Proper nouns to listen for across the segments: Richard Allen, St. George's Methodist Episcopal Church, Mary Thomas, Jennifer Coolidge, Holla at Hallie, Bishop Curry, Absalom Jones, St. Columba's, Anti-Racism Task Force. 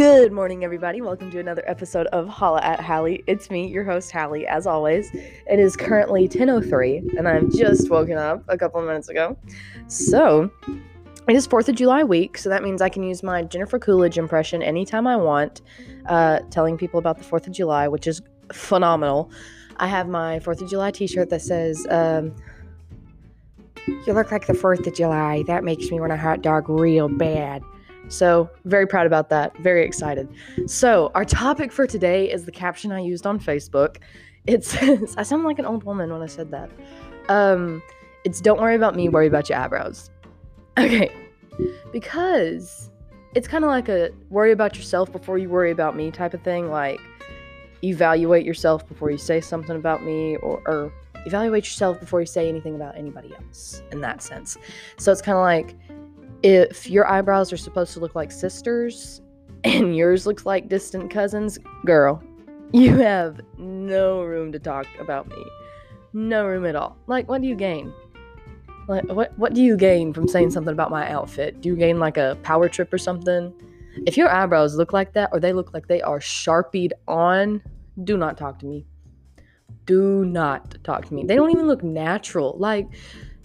Good morning, everybody. Welcome to another episode of Holla at Hallie. It's me, your host, Hallie, as always. It is currently 10:03, and I've just woken up a couple of minutes ago. So, it is 4th of July week, so that means I can use my Jennifer Coolidge impression anytime I want, telling people about the 4th of July, which is phenomenal. I have my 4th of July t-shirt that says, you look like the 4th of July. That makes me want a hot dog real bad. So, very proud about that. Very excited. So, our topic for today is the caption I used on Facebook. It says, I sound like an old woman when I said that. It's don't worry about me, worry about your eyebrows. Okay. Because it's kind of like a worry about yourself before you worry about me type of thing. Like, evaluate yourself before you say something about me or evaluate yourself before you say anything about anybody else in that sense. So, it's kind of like, if your eyebrows are supposed to look like sisters and yours looks like distant cousins, girl, you have no room to talk about me. No room at all. Like, what do you gain? Like, what do you gain from saying something about my outfit? Do you gain, like, a power trip or something? If your eyebrows look like that or they look like they are Sharpied on, do not talk to me. Do not talk to me. They don't even look natural. Like,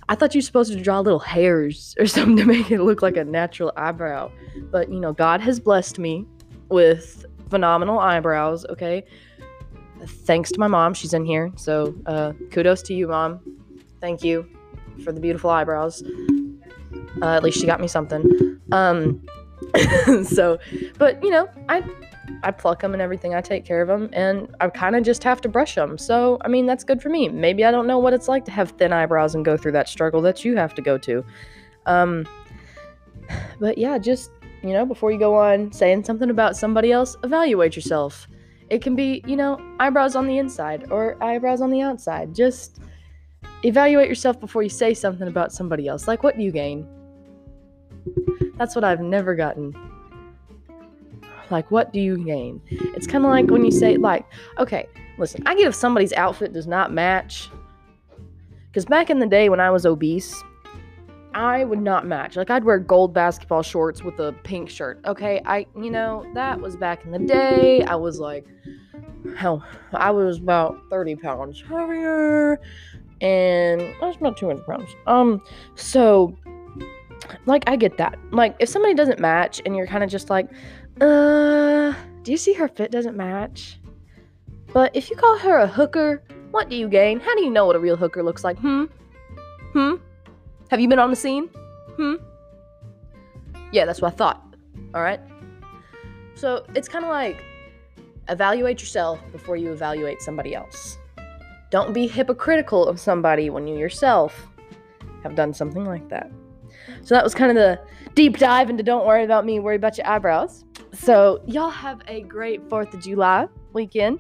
I thought you were supposed to draw little hairs or something to make it look like a natural eyebrow. But, you know, God has blessed me with phenomenal eyebrows, okay? Thanks to my mom. She's in here. So, kudos to you, Mom. Thank you for the beautiful eyebrows. At least she got me something. So, but, you know, I pluck them and everything. I take care of them, and I kind of just have to brush them. So, I mean, that's good for me. Maybe I don't know what it's like to have thin eyebrows and go through that struggle that you have to go to. But yeah, just, you know, before you go on saying something about somebody else, evaluate yourself. It can be, you know, eyebrows on the inside or eyebrows on the outside. Just evaluate yourself before you say something about somebody else. Like, what do you gain? That's what I've never gotten. Like, what do you gain? It's kind of like when you say, like, okay, listen, I get if somebody's outfit does not match. Because back in the day when I was obese, I would not match. Like, I'd wear gold basketball shorts with a pink shirt. Okay, you know, that was back in the day. I was like, hell, I was about 30 pounds heavier. And I was about 200 pounds. So, like, I get that. Like, if somebody doesn't match and you're kind of just like, do you see her fit doesn't match? But if you call her a hooker, what do you gain? How do you know what a real hooker looks like? Have you been on the scene? Yeah, that's what I thought. All right? So, it's kind of like, evaluate yourself before you evaluate somebody else. Don't be hypocritical of somebody when you yourself have done something like that. So that was kind of the deep dive into don't worry about me, worry about your eyebrows. So y'all have a great 4th of July weekend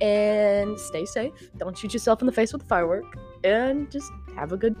and stay safe. Don't shoot yourself in the face with a firework and just have a good